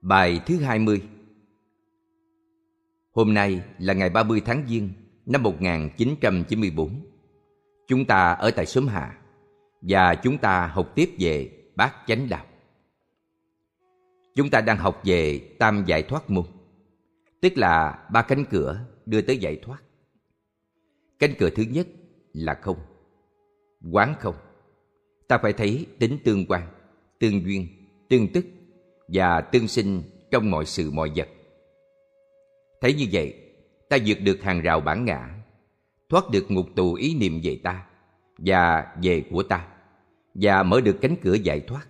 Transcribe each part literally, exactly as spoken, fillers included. Bài thứ hai mươi. Hôm nay là ngày ba mươi tháng Giêng năm một nghìn chín trăm chín mươi tư. Chúng ta ở tại Xóm Hà và chúng ta học tiếp về Bát Chánh Đạo. Chúng ta đang học về Tam Giải Thoát Môn, tức là ba cánh cửa đưa tới giải thoát. Cánh cửa thứ nhất là không, quán không. Ta phải thấy tính tương quan, tương duyên, tương tức và tương sinh trong mọi sự mọi vật. Thấy như vậy, ta vượt được hàng rào bản ngã, thoát được ngục tù ý niệm về ta và về của ta, và mở được cánh cửa giải thoát.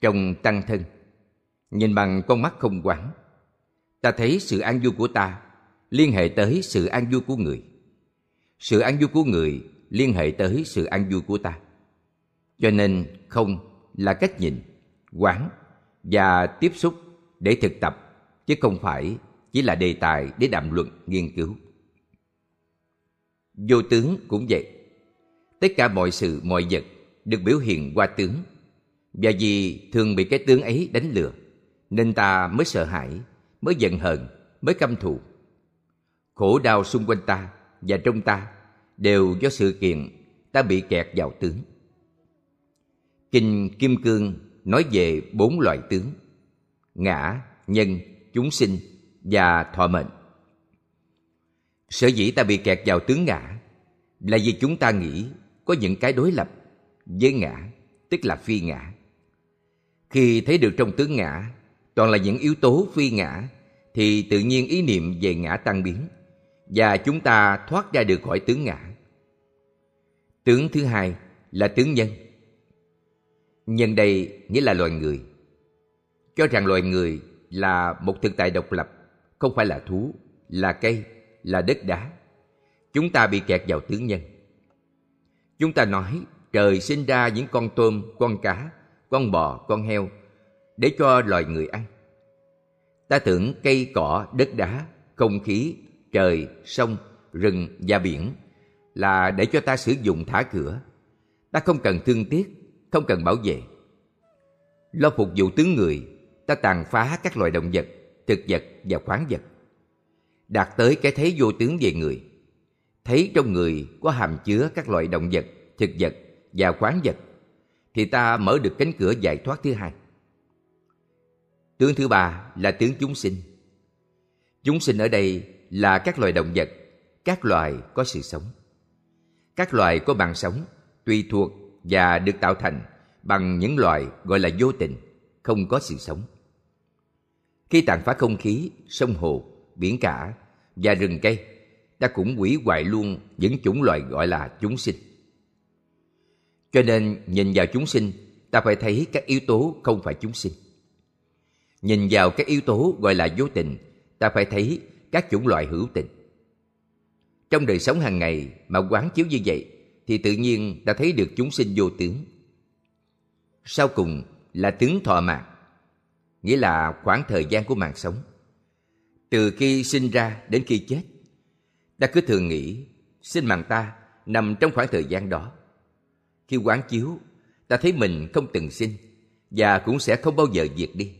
Trong tăng thân, nhìn bằng con mắt không quán, ta thấy sự an vui của ta liên hệ tới sự an vui của người, sự an vui của người liên hệ tới sự an vui của ta. Cho nên không là cách nhìn, quán và tiếp xúc để thực tập, chứ không phải chỉ là đề tài để đàm luận, nghiên cứu. Vô tướng cũng vậy. Tất cả mọi sự, mọi vật được biểu hiện qua tướng. Và vì thường bị cái tướng ấy đánh lừa, nên ta mới sợ hãi, mới giận hờn, mới căm thù. Khổ đau xung quanh ta và trong ta đều do sự kiện ta bị kẹt vào tướng. Kinh Kim Cương nói về bốn loại tướng: ngã, nhân, chúng sinh và thọ mệnh. Sở dĩ ta bị kẹt vào tướng ngã là vì chúng ta nghĩ có những cái đối lập với ngã, tức là phi ngã. Khi thấy được trong tướng ngã toàn là những yếu tố phi ngã, thì tự nhiên ý niệm về ngã tan biến và chúng ta thoát ra được khỏi tướng ngã. Tướng thứ hai là tướng nhân. Nhân đây nghĩa là loài người. Cho rằng loài người là một thực tại độc lập, không phải là thú, là cây, là đất đá. Chúng ta bị kẹt vào tướng nhân. Chúng ta nói trời sinh ra những con tôm, con cá, con bò, con heo để cho loài người ăn. Ta tưởng cây cỏ, đất đá, không khí, trời, sông, rừng và biển là để cho ta sử dụng thả cửa. Ta không cần thương tiếc, không cần bảo vệ. Lo phục vụ tướng người, ta tàn phá các loài động vật, thực vật và khoáng vật. Đạt tới cái thấy vô tướng về người, thấy trong người có hàm chứa các loại động vật, thực vật và khoáng vật, thì ta mở được cánh cửa giải thoát thứ hai. Tướng thứ ba là tướng chúng sinh. Chúng sinh ở đây là các loài động vật, các loài có sự sống, các loài có mạng sống, tùy thuộc và được tạo thành bằng những loài gọi là vô tình, không có sự sống. Khi tàn phá không khí, sông hồ, biển cả và rừng cây, ta cũng hủy hoại luôn những chủng loài gọi là chúng sinh. Cho nên nhìn vào chúng sinh, ta phải thấy các yếu tố không phải chúng sinh. Nhìn vào các yếu tố gọi là vô tình, ta phải thấy các chủng loại hữu tình. Trong đời sống hàng ngày mà quán chiếu như vậy, thì tự nhiên ta thấy được chúng sinh vô tướng. Sau cùng là tướng thọ mạng, nghĩa là khoảng thời gian của mạng sống, từ khi sinh ra đến khi chết. Ta cứ thường nghĩ sinh mạng ta nằm trong khoảng thời gian đó. Khi quán chiếu, ta thấy mình không từng sinh và cũng sẽ không bao giờ diệt đi.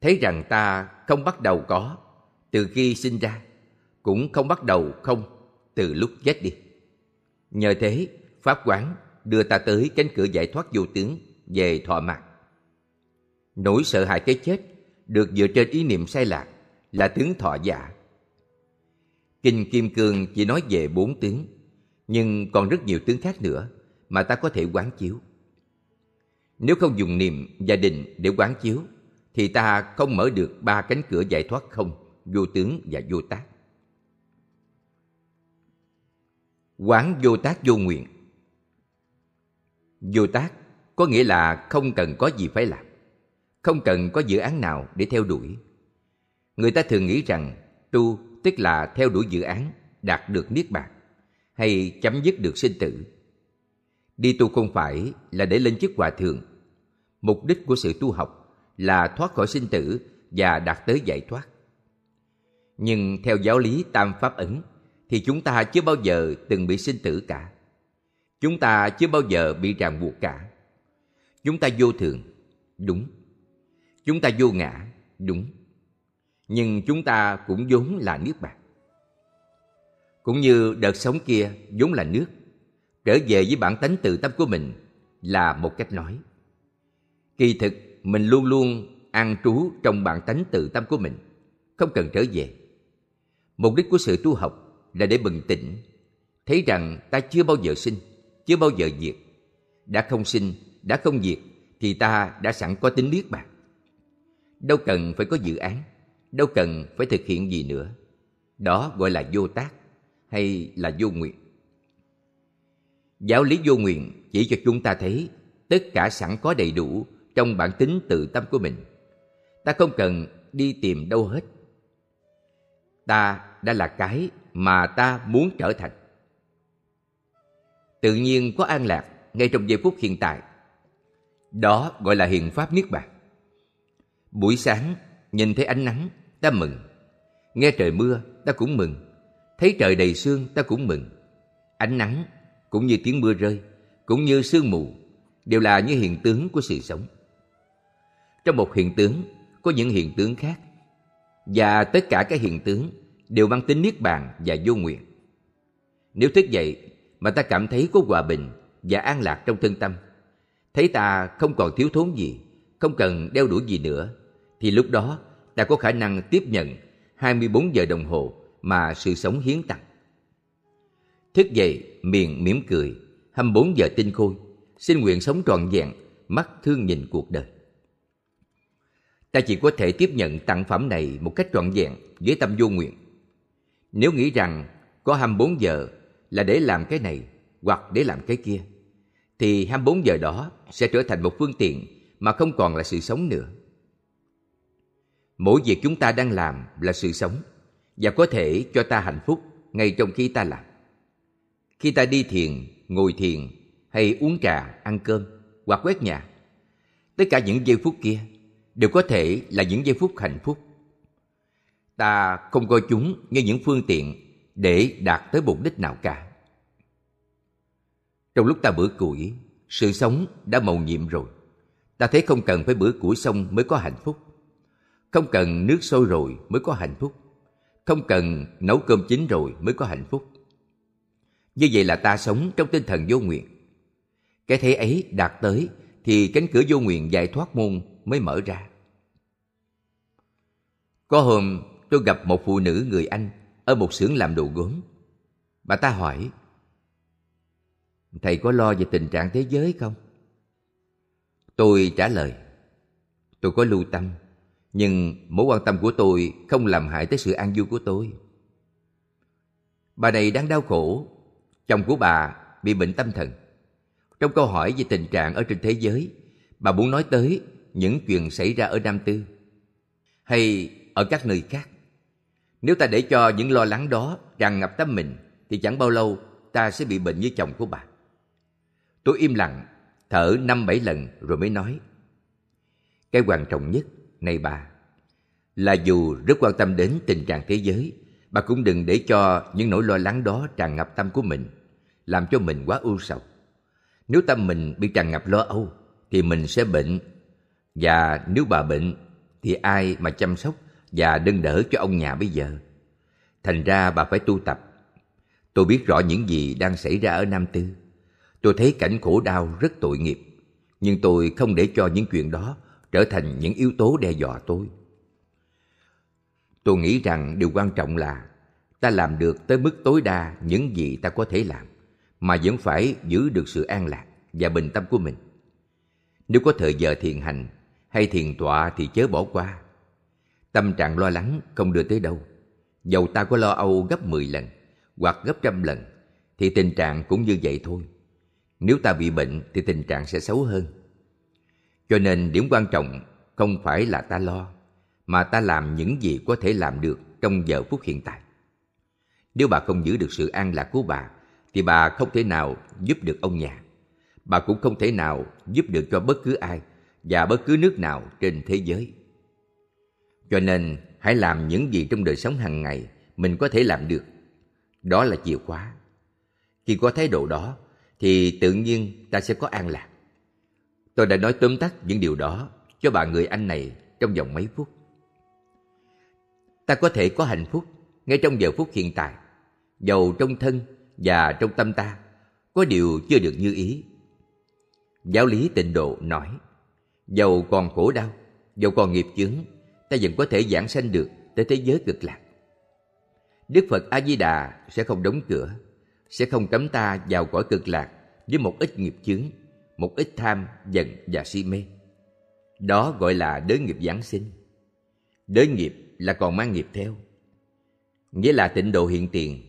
Thấy rằng ta không bắt đầu có từ khi sinh ra, cũng không bắt đầu không từ lúc chết đi. Nhờ thế, pháp quán đưa ta tới cánh cửa giải thoát vô tướng về thọ mạng. Nỗi sợ hãi cái chết được dựa trên ý niệm sai lạc là tướng thọ giả. Kinh Kim Cương chỉ nói về bốn tướng, nhưng còn rất nhiều tướng khác nữa mà ta có thể quán chiếu. Nếu không dùng niệm và định để quán chiếu, thì ta không mở được ba cánh cửa giải thoát không, vô tướng và vô tác. Quán vô tác vô nguyện. Vô tác có nghĩa là không cần có gì phải làm, không cần có dự án nào để theo đuổi. Người ta thường nghĩ rằng tu tức là theo đuổi dự án, đạt được niết bàn hay chấm dứt được sinh tử. Đi tu không phải là để lên chức hòa thượng. Mục đích của sự tu học là thoát khỏi sinh tử và đạt tới giải thoát. Nhưng theo giáo lý Tam Pháp Ấn thì chúng ta chưa bao giờ từng bị sinh tử cả. Chúng ta chưa bao giờ bị ràng buộc cả. Chúng ta vô thường, đúng. Chúng ta vô ngã, đúng. Nhưng chúng ta cũng vốn là nước bạc. Cũng như đợt sóng kia vốn là nước, trở về với bản tánh tự tâm của mình là một cách nói. Kỳ thực, mình luôn luôn an trú trong bản tánh tự tâm của mình, không cần trở về. Mục đích của sự tu học là để bừng tỉnh, thấy rằng ta chưa bao giờ sinh, chưa bao giờ diệt. Đã không sinh, đã không diệt, thì ta đã sẵn có tính niết bàn. Đâu cần phải có dự án, đâu cần phải thực hiện gì nữa. Đó gọi là vô tác hay là vô nguyện. Giáo lý vô nguyện chỉ cho chúng ta thấy tất cả sẵn có đầy đủ trong bản tính tự tâm của mình. Ta không cần đi tìm đâu hết. Ta đã là cái mà ta muốn trở thành. Tự nhiên có an lạc ngay trong giây phút hiện tại. Đó gọi là hiền pháp niết bàn. Buổi sáng nhìn thấy ánh nắng, ta mừng. Nghe trời mưa, ta cũng mừng. Thấy trời đầy sương, ta cũng mừng. Ánh nắng cũng như tiếng mưa rơi, cũng như sương mù, đều là những hiện tướng của sự sống. Trong một hiện tướng có những hiện tướng khác, và tất cả các hiện tướng đều mang tính niết bàn và vô nguyện. Nếu thức dậy mà ta cảm thấy có hòa bình và an lạc trong thân tâm, thấy ta không còn thiếu thốn gì, không cần đeo đuổi gì nữa, thì lúc đó ta có khả năng tiếp nhận hai mươi bốn giờ đồng hồ mà sự sống hiến tặng. Thức dậy miệng mỉm cười, hai mươi bốn giờ tinh khôi, xin nguyện sống trọn vẹn, mắt thương nhìn cuộc đời. Ta chỉ có thể tiếp nhận tặng phẩm này một cách trọn vẹn với tâm vô nguyện. Nếu nghĩ rằng có hai mươi bốn giờ là để làm cái này hoặc để làm cái kia, thì hai mươi bốn giờ đó sẽ trở thành một phương tiện mà không còn là sự sống nữa. Mỗi việc chúng ta đang làm là sự sống và có thể cho ta hạnh phúc ngay trong khi ta làm. Khi ta đi thiền, ngồi thiền hay uống trà, ăn cơm hoặc quét nhà, tất cả những giây phút kia đều có thể là những giây phút hạnh phúc. Ta không coi chúng như những phương tiện để đạt tới mục đích nào cả. Trong lúc ta bữa củi, sự sống đã mầu nhiệm rồi. Ta thấy không cần phải bữa củi xong mới có hạnh phúc, không cần nước sôi rồi mới có hạnh phúc, không cần nấu cơm chín rồi mới có hạnh phúc. Như vậy là ta sống trong tinh thần vô nguyện. Cái thế ấy đạt tới thì cánh cửa vô nguyện giải thoát môn mới mở ra. Có hôm tôi gặp một phụ nữ người Anh ở một xưởng làm đồ gốm. Bà ta hỏi: "Thầy có lo về tình trạng thế giới không?" Tôi trả lời: "Tôi có lưu tâm, nhưng mối quan tâm của tôi không làm hại tới sự an vui của tôi." Bà này đang đau khổ, chồng của bà bị bệnh tâm thần. Trong câu hỏi về tình trạng ở trên thế giới, bà muốn nói tới những chuyện xảy ra ở Nam Tư hay ở các nơi khác. Nếu ta để cho những lo lắng đó tràn ngập tâm mình, thì chẳng bao lâu ta sẽ bị bệnh như chồng của bà. Tôi im lặng, thở năm bảy lần rồi mới nói: "Cái quan trọng nhất, này bà, là dù rất quan tâm đến tình trạng thế giới, bà cũng đừng để cho những nỗi lo lắng đó tràn ngập tâm của mình, làm cho mình quá ưu sầu. Nếu tâm mình bị tràn ngập lo âu thì mình sẽ bệnh, và nếu bà bệnh thì ai mà chăm sóc và đâng đỡ cho ông nhà bây giờ? Thành ra bà phải tu tập. Tôi biết rõ những gì đang xảy ra ở Nam Tư. Tôi thấy cảnh khổ đau rất tội nghiệp, nhưng tôi không để cho những chuyện đó trở thành những yếu tố đe dọa tôi. Tôi nghĩ rằng điều quan trọng là ta làm được tới mức tối đa những gì ta có thể làm, mà vẫn phải giữ được sự an lạc và bình tâm của mình. Nếu có thời giờ thiền hành hay thiền tọa thì chớ bỏ qua. Tâm trạng lo lắng không đưa tới đâu. Dầu ta có lo âu gấp mười lần hoặc gấp trăm lần thì tình trạng cũng như vậy thôi. Nếu ta bị bệnh thì tình trạng sẽ xấu hơn. Cho nên điểm quan trọng không phải là ta lo, mà ta làm những gì có thể làm được trong giờ phút hiện tại. Nếu bà không giữ được sự an lạc của bà thì bà không thể nào giúp được ông nhà. Bà cũng không thể nào giúp được cho bất cứ ai và bất cứ nước nào trên thế giới. Cho nên hãy làm những gì trong đời sống hàng ngày mình có thể làm được. Đó là chìa khóa. Khi có thái độ đó thì tự nhiên ta sẽ có an lạc." Tôi đã nói tóm tắt những điều đó cho bà người Anh này trong vòng mấy phút. Ta có thể có hạnh phúc ngay trong giờ phút hiện tại, dầu trong thân và trong tâm ta có điều chưa được như ý. Giáo lý Tịnh Độ nói, dầu còn khổ đau, dầu còn nghiệp chướng, ta vẫn có thể giảng sanh được tới thế giới cực lạc. Đức Phật A Di Đà sẽ không đóng cửa, sẽ không cấm ta vào cõi cực lạc với một ít nghiệp chướng, một ít tham, giận và si mê. Đó gọi là đới nghiệp giáng sinh. Đới nghiệp là còn mang nghiệp theo, nghĩa là Tịnh Độ hiện tiền.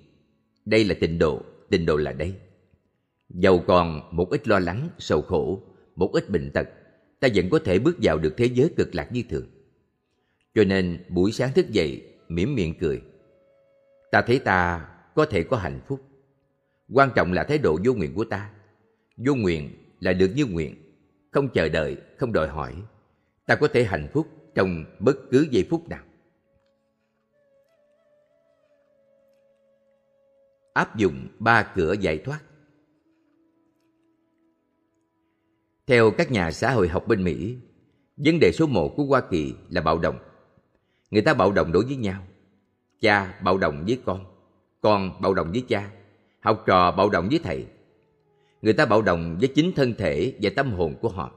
Đây là Tịnh Độ, Tịnh Độ là đây. Dầu còn một ít lo lắng, sầu khổ, một ít bệnh tật, ta vẫn có thể bước vào được thế giới cực lạc như thường. Cho nên buổi sáng thức dậy, mỉm miệng cười, ta thấy ta có thể có hạnh phúc. Quan trọng là thái độ vô nguyện của ta. Vô nguyện là được như nguyện, không chờ đợi, không đòi hỏi. Ta có thể hạnh phúc trong bất cứ giây phút nào. Áp dụng ba cửa giải thoát. Theo các nhà xã hội học bên Mỹ, vấn đề số một của Hoa Kỳ là bạo động. Người ta bạo động đối với nhau. Cha bạo động với con, con bạo động với cha, học trò bạo động với thầy. Người ta bạo động với chính thân thể và tâm hồn của họ.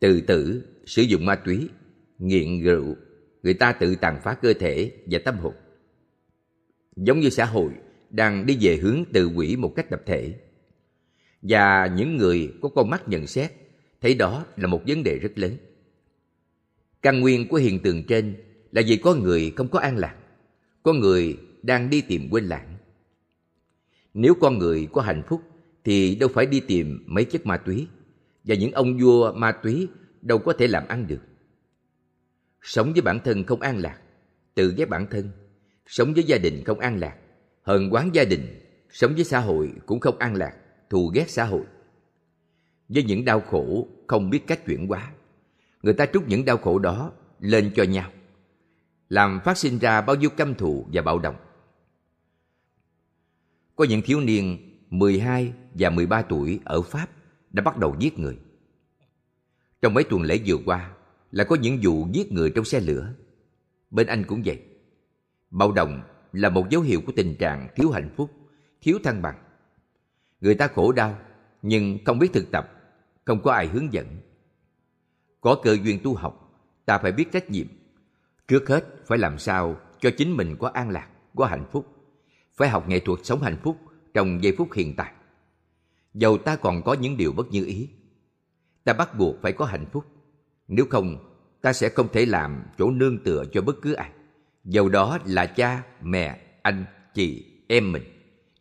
Tự tử, sử dụng ma túy, nghiện rượu, người ta tự tàn phá cơ thể và tâm hồn. Giống như xã hội đang đi về hướng tự hủy một cách tập thể. Và những người có con mắt nhận xét thấy đó là một vấn đề rất lớn. Căn nguyên của hiện tượng trên là vì có người không có an lạc, có người đang đi tìm quên lãng. Nếu con người có hạnh phúc thì đâu phải đi tìm mấy chất ma túy, và những ông vua ma túy đâu có thể làm ăn được. Sống với bản thân không an lạc, tự ghét bản thân. Sống với gia đình không an lạc, hờn oán gia đình. Sống với xã hội cũng không an lạc, thù ghét xã hội. Với những đau khổ không biết cách chuyển hóa, người ta trút những đau khổ đó lên cho nhau, làm phát sinh ra bao nhiêu căm thù và bạo động. Có những thiếu niên mười hai và mười ba tuổi ở Pháp đã bắt đầu giết người. Trong mấy tuần lễ vừa qua là có những vụ giết người trong xe lửa. Bên Anh cũng vậy. Bạo động là một dấu hiệu của tình trạng thiếu hạnh phúc, thiếu thăng bằng. Người ta khổ đau nhưng không biết thực tập, không có ai hướng dẫn. Có cơ duyên tu học, ta phải biết trách nhiệm. Trước hết phải làm sao cho chính mình có an lạc, có hạnh phúc. Phải học nghệ thuật sống hạnh phúc trong giây phút hiện tại. Dầu ta còn có những điều bất như ý, ta bắt buộc phải có hạnh phúc. Nếu không, ta sẽ không thể làm chỗ nương tựa cho bất cứ ai, dầu đó là cha, mẹ, anh, chị, em mình,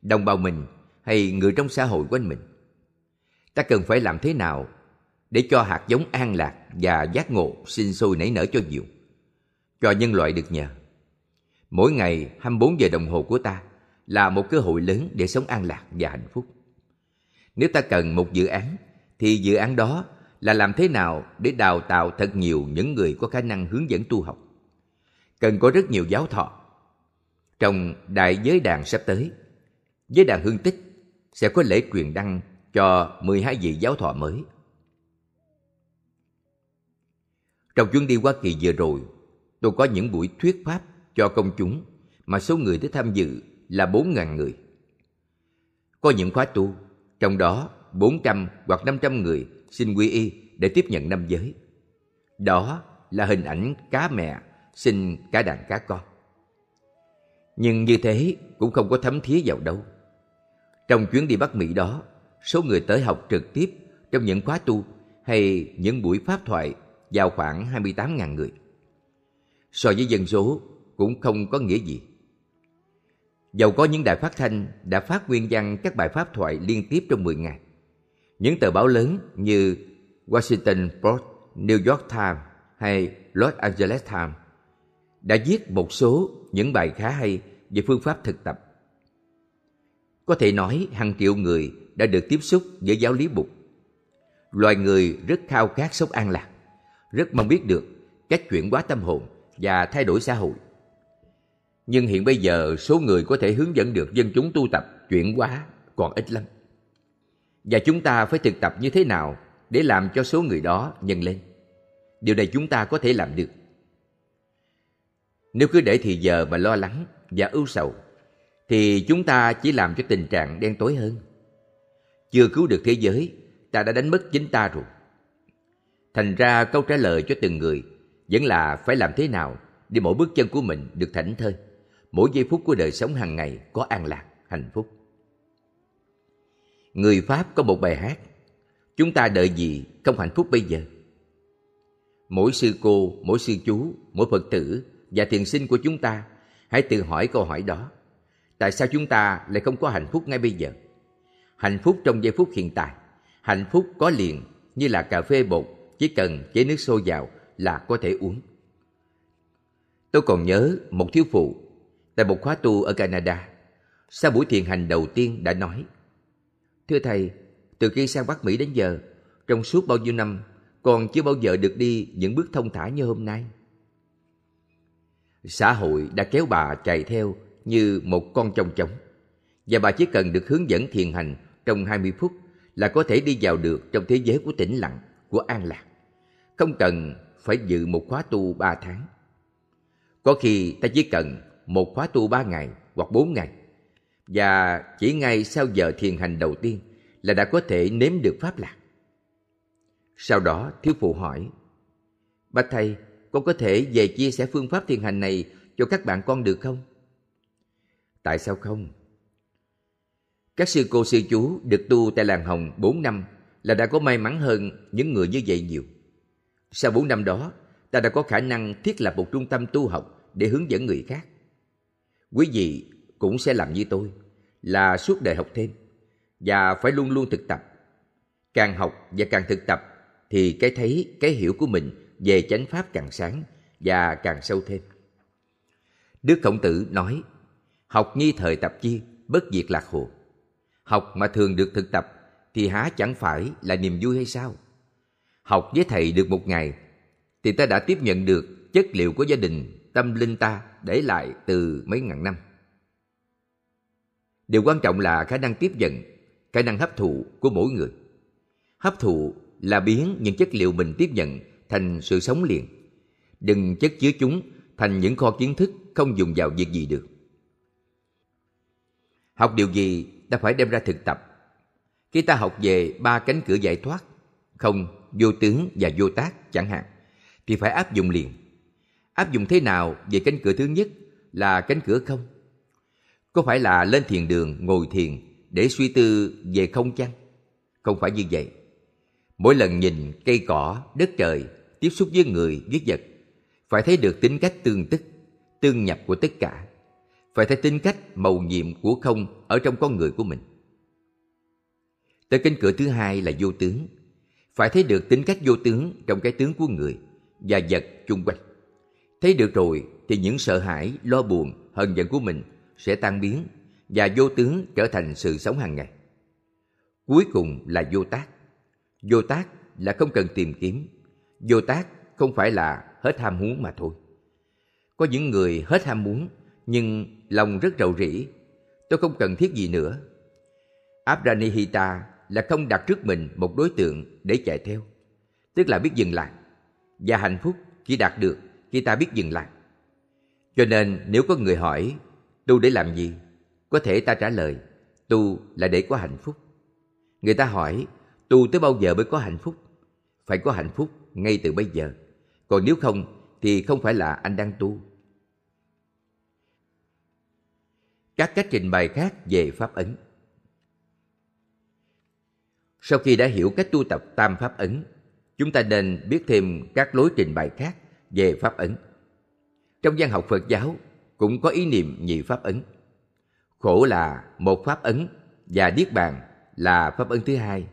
đồng bào mình hay người trong xã hội quanh mình. Ta cần phải làm thế nào để cho hạt giống an lạc và giác ngộ sinh sôi nảy nở cho nhiều, cho nhân loại được nhờ. Mỗi ngày hai mươi bốn giờ đồng hồ của ta là một cơ hội lớn để sống an lạc và hạnh phúc. Nếu ta cần một dự án, thì dự án đó là làm thế nào để đào tạo thật nhiều những người có khả năng hướng dẫn tu học. Cần có rất nhiều giáo thọ. Trong đại giới đàn sắp tới, giới đàn Hương Tích sẽ có lễ truyền đăng cho mười hai vị giáo thọ mới. Trong chuyến đi Hoa Kỳ vừa rồi, tôi có những buổi thuyết pháp cho công chúng mà số người tới tham dự là bốn nghìn người. Có những khóa tu, trong đó bốn trăm hoặc năm trăm người xin quy y để tiếp nhận năm giới. Đó là hình ảnh cá mẹ xin cả đàn cá con. Nhưng như thế cũng không có thấm thía vào đâu. Trong chuyến đi Bắc Mỹ đó, số người tới học trực tiếp trong những khóa tu hay những buổi pháp thoại vào khoảng hai mươi tám nghìn người. So với dân số cũng không có nghĩa gì. Dầu có những đài phát thanh đã phát nguyên văn các bài pháp thoại liên tiếp trong mười ngày. Những tờ báo lớn như Washington Post, New York Times hay Los Angeles Times đã viết một số những bài khá hay về phương pháp thực tập. Có thể nói hàng triệu người đã được tiếp xúc với giáo lý Bụt. Loài người rất khao khát sống an lạc, rất mong biết được cách chuyển hóa tâm hồn và thay đổi xã hội. Nhưng hiện bây giờ số người có thể hướng dẫn được dân chúng tu tập chuyển hóa còn ít lắm. Và chúng ta phải thực tập như thế nào để làm cho số người đó nhân lên? Điều này chúng ta có thể làm được. Nếu cứ để thì giờ mà lo lắng và ưu sầu, thì chúng ta chỉ làm cho tình trạng đen tối hơn. Chưa cứu được thế giới, ta đã đánh mất chính ta rồi. Thành ra câu trả lời cho từng người vẫn là phải làm thế nào để mỗi bước chân của mình được thảnh thơi, mỗi giây phút của đời sống hàng ngày có an lạc, hạnh phúc. Người Pháp có một bài hát: chúng ta đợi gì không hạnh phúc bây giờ? Mỗi sư cô, mỗi sư chú, mỗi Phật tử và thiền sinh của chúng ta hãy tự hỏi câu hỏi đó. Tại sao chúng ta lại không có hạnh phúc ngay bây giờ? Hạnh phúc trong giây phút hiện tại, hạnh phúc có liền như là cà phê bột, chỉ cần chế nước sôi vào là có thể uống. Tôi còn nhớ một thiếu phụ tại một khóa tu ở Canada, sau buổi thiền hành đầu tiên đã nói: thưa thầy, từ khi sang Bắc Mỹ đến giờ, trong suốt bao nhiêu năm, con chưa bao giờ được đi những bước thông thả như hôm nay. Xã hội đã kéo bà chạy theo như một con trống trống, và bà chỉ cần được hướng dẫn thiền hành trong hai mươi phút là có thể đi vào được trong thế giới của tĩnh lặng, của an lạc, không cần phải dự một khóa tu ba tháng. Có khi ta chỉ cần một khóa tu ba ngày hoặc bốn ngày, và chỉ ngay sau giờ thiền hành đầu tiên là đã có thể nếm được pháp lạc. Sau đó thiếu phụ hỏi: bạch thầy, con có thể về chia sẻ phương pháp thiền hành này cho các bạn con được không? Tại sao không? Các sư cô sư chú được tu tại làng Hồng bốn năm là đã có may mắn hơn những người như vậy nhiều. Sau bốn năm đó, ta đã có khả năng thiết lập một trung tâm tu học để hướng dẫn người khác. Quý vị cũng sẽ làm như tôi, là suốt đời học thêm và phải luôn luôn thực tập. Càng học và càng thực tập thì cái thấy, cái hiểu của mình về chánh pháp càng sáng và càng sâu thêm. Đức Khổng Tử nói: học nhi thời tập chi, bất diệt lạc hồ. Học mà thường được thực tập thì há chẳng phải là niềm vui hay sao? Học với thầy được một ngày thì ta đã tiếp nhận được chất liệu của gia đình, tâm linh ta để lại từ mấy ngàn năm. Điều quan trọng là khả năng tiếp nhận, khả năng hấp thụ của mỗi người. Hấp thụ là biến những chất liệu mình tiếp nhận thành sự sống liền. Đừng chất chứa chúng thành những kho kiến thức không dùng vào việc gì được. Học điều gì ta phải đem ra thực tập. Khi ta học về ba cánh cửa giải thoát, không, vô tướng và vô tác chẳng hạn, thì phải áp dụng liền. Áp dụng thế nào về cánh cửa thứ nhất là cánh cửa không? Có phải là lên thiền đường ngồi thiền để suy tư về không chăng? Không phải như vậy. Mỗi lần nhìn cây cỏ, đất trời, tiếp xúc với người, với vật, phải thấy được tính cách tương tức, tương nhập của tất cả. Phải thấy tính cách mầu nhiệm của không ở trong con người của mình. Tới cánh cửa thứ hai là vô tướng. Phải thấy được tính cách vô tướng trong cái tướng của người và vật chung quanh. Thấy được rồi thì những sợ hãi, lo buồn, hờn giận của mình sẽ tan biến và vô tướng trở thành sự sống hàng ngày. Cuối cùng là vô tác. Vô tác là không cần tìm kiếm. Vô tác không phải là hết ham muốn mà thôi. Có những người hết ham muốn nhưng lòng rất rầu rĩ. Tôi không cần thiết gì nữa. Abhranihita là không đặt trước mình một đối tượng để chạy theo, tức là biết dừng lại. Và hạnh phúc chỉ đạt được khi ta biết dừng lại. Cho nên nếu có người hỏi tu để làm gì, có thể ta trả lời tu là để có hạnh phúc. Người ta hỏi tu tới bao giờ mới có hạnh phúc? Phải có hạnh phúc ngay từ bây giờ. Còn nếu không thì không phải là anh đang tu. Các cách trình bày khác về Pháp Ấn. Sau khi đã hiểu cách tu tập Tam Pháp Ấn, chúng ta nên biết thêm các lối trình bày khác về Pháp Ấn. Trong văn học Phật giáo cũng có ý niệm nhị Pháp Ấn. Khổ là một Pháp Ấn và Niết Bàn là Pháp Ấn thứ hai.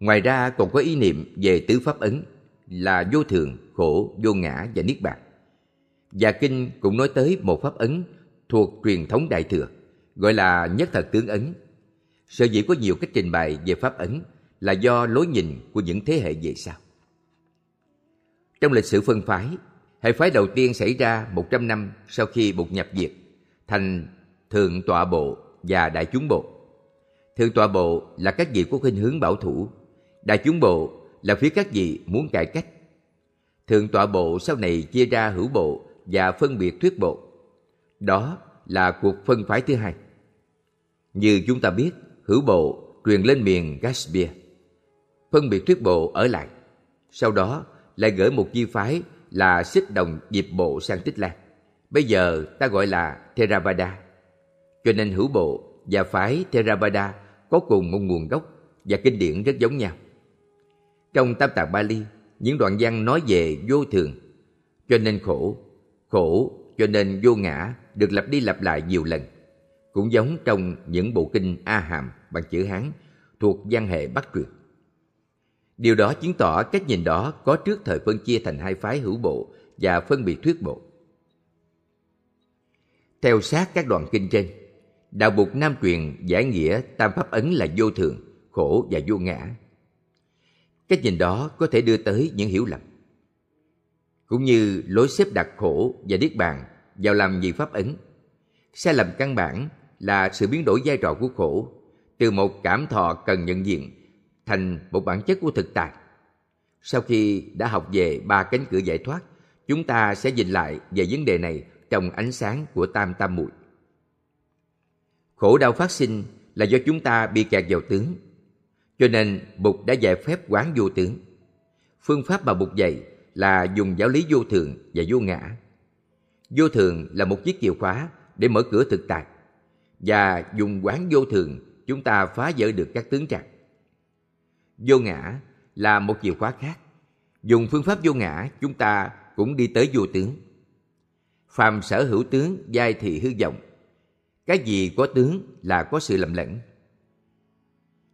Ngoài ra còn có ý niệm về tứ Pháp Ấn là vô thường, khổ, vô ngã và Niết Bàn. Và Kinh cũng nói tới một Pháp Ấn thuộc truyền thống Đại Thừa, gọi là nhất thật tướng Ấn. Sở dĩ có nhiều cách trình bày về Pháp Ấn là do lối nhìn của những thế hệ về sau. Trong lịch sử phân phái, hệ phái đầu tiên xảy ra một trăm năm sau khi Bụt nhập Việt, thành Thượng Tọa Bộ và Đại Chúng Bộ. Thượng Tọa Bộ là các vị có khuynh hướng bảo thủ, Đại Chúng Bộ là phía các vị muốn cải cách. Thượng tọa bộ sau này chia ra hữu bộ và phân biệt thuyết bộ. Đó là cuộc phân phái thứ hai. Như chúng ta biết, hữu bộ truyền lên miền Gaspire, phân biệt thuyết bộ ở lại. Sau đó lại gửi một chi phái là Xích Đồng Diệp Bộ sang Tích Lan, bây giờ ta gọi là Theravada. Cho nên hữu bộ và phái Theravada có cùng một nguồn gốc và kinh điển rất giống nhau. Trong Tam Tạng Bali, những đoạn văn nói về vô thường, cho nên khổ, khổ cho nên vô ngã được lặp đi lặp lại nhiều lần, cũng giống trong những bộ kinh A-hàm bằng chữ Hán thuộc văn hệ Bắc Truyền. Điều đó chứng tỏ cách nhìn đó có trước thời phân chia thành hai phái hữu bộ và phân biệt thuyết bộ. Theo sát các đoạn kinh trên, Đạo Bụt Nam Truyền giải nghĩa tam pháp ấn là vô thường, khổ và vô ngã. Cách nhìn đó có thể đưa tới những hiểu lầm, cũng như lối xếp đặt khổ và niết bàn vào làm vị pháp ấn. Sai lầm căn bản là sự biến đổi vai trò của khổ từ một cảm thọ cần nhận diện thành một bản chất của thực tại. Sau khi đã học về ba cánh cửa giải thoát, chúng ta sẽ nhìn lại về vấn đề này trong ánh sáng của tam tam muội. Khổ đau phát sinh là do chúng ta bị kẹt vào tướng, cho nên Bụt đã dạy phép quán vô tướng. Phương pháp mà Bụt dạy là dùng giáo lý vô thường và vô ngã. Vô thường là một chiếc chìa khóa để mở cửa thực tại, và dùng quán vô thường chúng ta phá vỡ được các tướng trạng. Vô ngã là một chìa khóa khác. Dùng phương pháp vô ngã chúng ta cũng đi tới vô tướng. Phàm sở hữu tướng giai thị hư vọng. Cái gì có tướng là có sự lầm lẫn.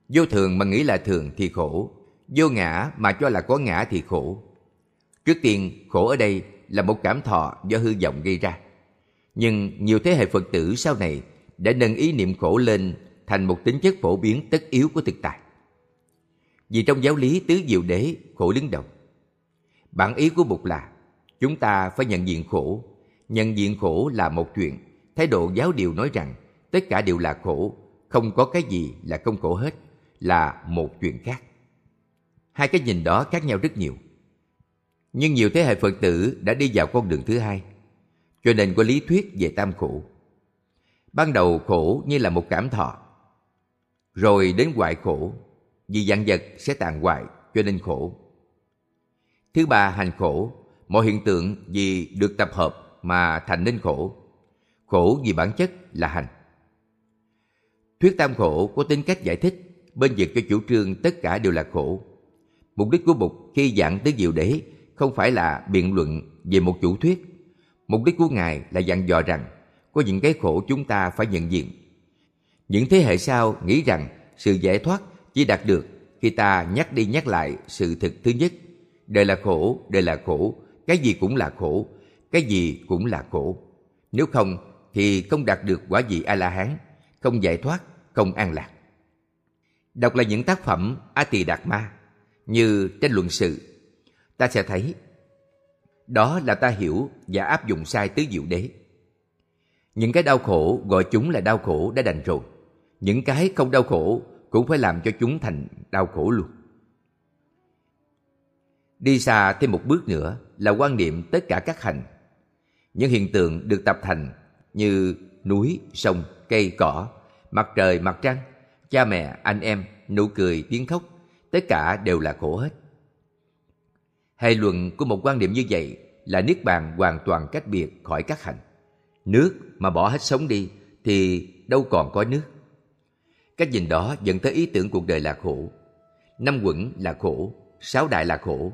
Vô thường mà nghĩ là thường thì khổ, vô ngã mà cho là có ngã thì khổ. Trước tiên, khổ ở đây là một cảm thọ do hư vọng gây ra. Nhưng nhiều thế hệ Phật tử sau này đã nâng ý niệm khổ lên thành một tính chất phổ biến tất yếu của thực tại. Vì trong giáo lý tứ diệu đế, khổ đứng đầu. Bản ý của Bụt là chúng ta phải nhận diện khổ. Nhận diện khổ là một chuyện, thái độ giáo điều nói rằng tất cả đều là khổ, không có cái gì là không khổ hết, là một chuyện khác. Hai cái nhìn đó khác nhau rất nhiều. Nhưng nhiều thế hệ Phật tử đã đi vào con đường thứ hai, cho nên có lý thuyết về tam khổ. Ban đầu khổ như là một cảm thọ, rồi đến hoại khổ, vì vạn vật sẽ tàn hoại cho nên khổ. Thứ ba, hành khổ, mọi hiện tượng vì được tập hợp mà thành nên khổ. Khổ vì bản chất là hành. Thuyết tam khổ có tính cách giải thích bên vực cho chủ trương tất cả đều là khổ. Mục đích của Bụt khi giảng tới Diệu Đế không phải là biện luận về một chủ thuyết. Mục đích của Ngài là dặn dò rằng có những cái khổ chúng ta phải nhận diện. Những thế hệ sau nghĩ rằng sự giải thoát chỉ đạt được khi ta nhắc đi nhắc lại sự thực thứ nhất. Đời là khổ, đời là khổ, cái gì cũng là khổ, cái gì cũng là khổ. Nếu không thì không đạt được quả vị A La Hán, không giải thoát, không an lạc. Đọc lại những tác phẩm A Tỳ Đạt Ma như Tranh Luận Sự, ta sẽ thấy đó là ta hiểu và áp dụng sai tứ diệu đế. Những cái đau khổ gọi chúng là đau khổ đã đành rồi. Những cái không đau khổ cũng phải làm cho chúng thành đau khổ luôn. Đi xa thêm một bước nữa là quan niệm tất cả các hành. Những hiện tượng được tập thành như núi, sông, cây, cỏ, mặt trời, mặt trăng, cha mẹ, anh em, nụ cười, tiếng khóc, tất cả đều là khổ hết. Hệ luận của một quan niệm như vậy là niết bàn hoàn toàn cách biệt khỏi các hành. Nước mà bỏ hết sống đi thì đâu còn có nước. Cách nhìn đó dẫn tới ý tưởng cuộc đời là khổ. Năm uẩn là khổ, sáu đại là khổ,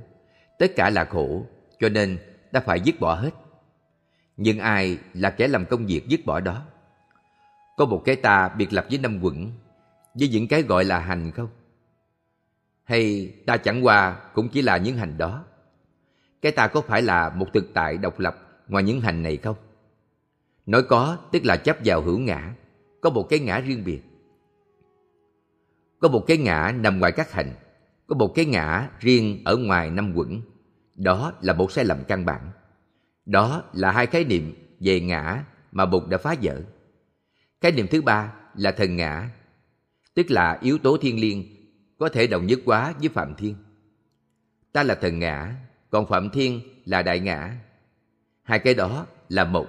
tất cả là khổ, cho nên ta phải dứt bỏ hết. Nhưng ai là kẻ làm công việc dứt bỏ đó? Có một cái ta biệt lập với năm uẩn, với những cái gọi là hành không? Hay ta chẳng qua cũng chỉ là những hành đó? Cái ta có phải là một thực tại độc lập ngoài những hành này không? Nói có tức là chấp vào hữu ngã, có một cái ngã riêng biệt. Có một cái ngã nằm ngoài các hành, có một cái ngã riêng ở ngoài năm uẩn. Đó là một sai lầm căn bản. Đó là hai khái niệm về ngã mà Bụt đã phá vỡ. Khái niệm thứ ba là thần ngã, tức là yếu tố thiên liêng có thể đồng nhất quá với Phạm Thiên. ta là thần ngã, còn Phạm Thiên là đại ngã. Hai cái đó là một,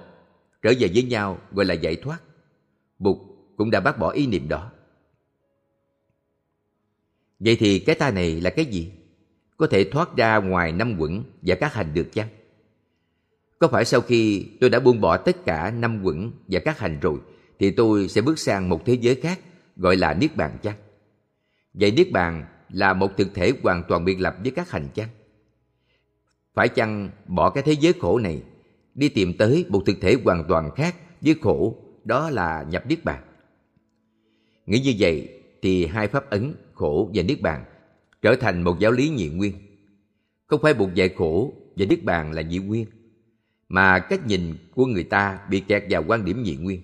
trở về với nhau gọi là giải thoát. Bụt cũng đã bác bỏ ý niệm đó. Vậy thì cái ta này là cái gì? Có thể thoát ra ngoài năm uẩn và các hành được chăng? Có phải sau khi tôi đã buông bỏ tất cả năm uẩn và các hành rồi thì tôi sẽ bước sang một thế giới khác gọi là Niết Bàn chăng? Vậy Niết Bàn là một thực thể hoàn toàn biệt lập với các hành chăng? Phải chăng bỏ cái thế giới khổ này đi tìm tới một thực thể hoàn toàn khác với khổ, đó là nhập Niết Bàn? Nghĩ như vậy thì hai pháp ấn khổ và Niết Bàn trở thành một giáo lý nhị nguyên. Không phải buộc dạy khổ và Niết Bàn là nhị nguyên, mà cách nhìn của người ta bị kẹt vào quan điểm nhị nguyên.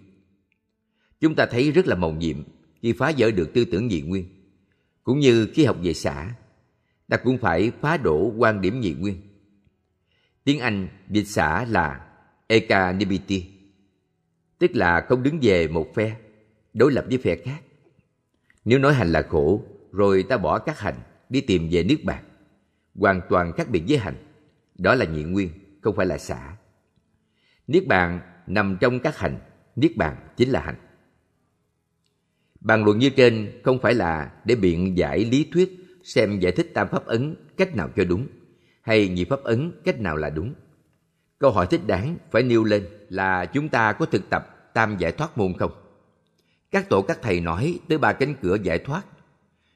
Chúng ta thấy rất là mầu nhiệm khi phá vỡ được tư tưởng nhị nguyên. Cũng như khi học về xã, ta cũng phải phá đổ quan điểm nhị nguyên. Tiếng Anh dịch xã là equanimity, tức là không đứng về một phe, đối lập với phe khác. Nếu nói hành là khổ, rồi ta bỏ các hành đi tìm về Niết Bàn, hoàn toàn khác biệt với hành. Đó là nhị nguyên, không phải là xã. Niết Bàn nằm trong các hành, Niết Bàn chính là hành. Bàn luận như trên không phải là để biện giải lý thuyết xem giải thích tam pháp ấn cách nào cho đúng, hay nhị pháp ấn cách nào là đúng. Câu hỏi thích đáng phải nêu lên là chúng ta có thực tập tam giải thoát môn không? Các tổ các thầy nói tới ba cánh cửa giải thoát,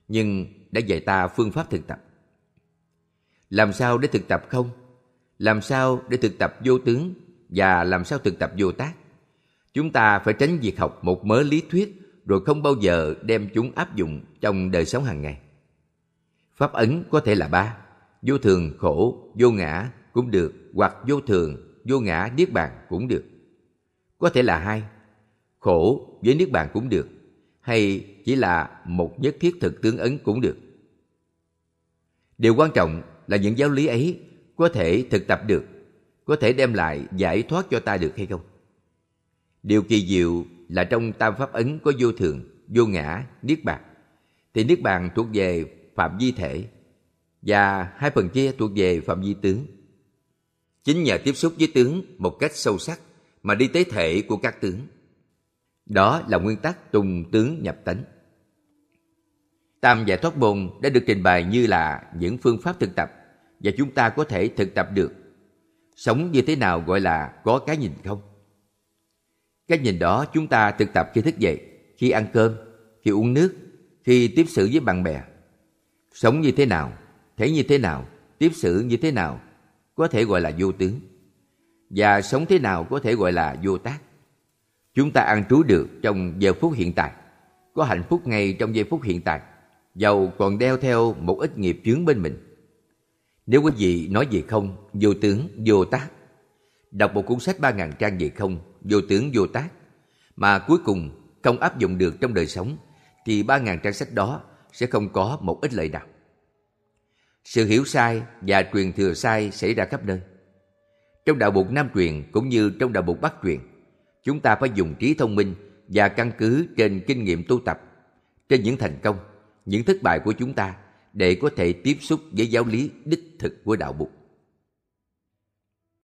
nhưng đã dạy ta phương pháp thực tập. Làm sao để thực tập không? Làm sao để thực tập vô tướng? Và làm sao thực tập vô tác? Chúng ta phải tránh việc học một mớ lý thuyết rồi không bao giờ đem chúng áp dụng trong đời sống hàng ngày. Pháp ấn có thể là ba, vô thường, khổ, vô ngã cũng được, hoặc vô thường, vô ngã, Niết Bàn cũng được. Có thể là hai, khổ với Niết Bàn cũng được, hay chỉ là một nhất thiết thực tướng ấn cũng được. Điều quan trọng là những giáo lý ấy có thể thực tập được, có thể đem lại giải thoát cho ta được hay không. Điều kỳ diệu là trong tam pháp ấn có vô thường, vô ngã, Niết Bàn, thì Niết Bàn thuộc về phạm vi thể và hai phần kia thuộc về phạm vi tướng. Chính nhờ tiếp xúc với tướng một cách sâu sắc mà đi tới thể của các tướng. Đó là nguyên tắc tùng tướng nhập tánh. Tam giải thoát môn đã được trình bày như là những phương pháp thực tập và chúng ta có thể thực tập được. Sống như thế nào gọi là có cái nhìn không? Cái nhìn đó chúng ta thực tập khi thức dậy, khi ăn cơm, khi uống nước, khi tiếp xử với bạn bè. Sống như thế nào, thấy như thế nào, tiếp xử như thế nào có thể gọi là vô tướng, và sống thế nào có thể gọi là vô tác. Chúng ta an trú được trong giờ phút hiện tại, có hạnh phúc ngay trong giây phút hiện tại, dầu còn đeo theo một ít nghiệp chướng bên mình. Nếu quý vị nói về không, vô tướng, vô tác, đọc một cuốn sách ba ngàn trang về không, vô tướng, vô tác, mà cuối cùng không áp dụng được trong đời sống, thì ba ngàn trang sách đó sẽ không có một ích lợi nào. Sự hiểu sai và truyền thừa sai xảy ra khắp nơi. Trong đạo Bụt Nam truyền cũng như trong đạo Bụt Bắc truyền, chúng ta phải dùng trí thông minh và căn cứ trên kinh nghiệm tu tập, trên những thành công, những thất bại của chúng ta để có thể tiếp xúc với giáo lý đích thực của đạo Bụt.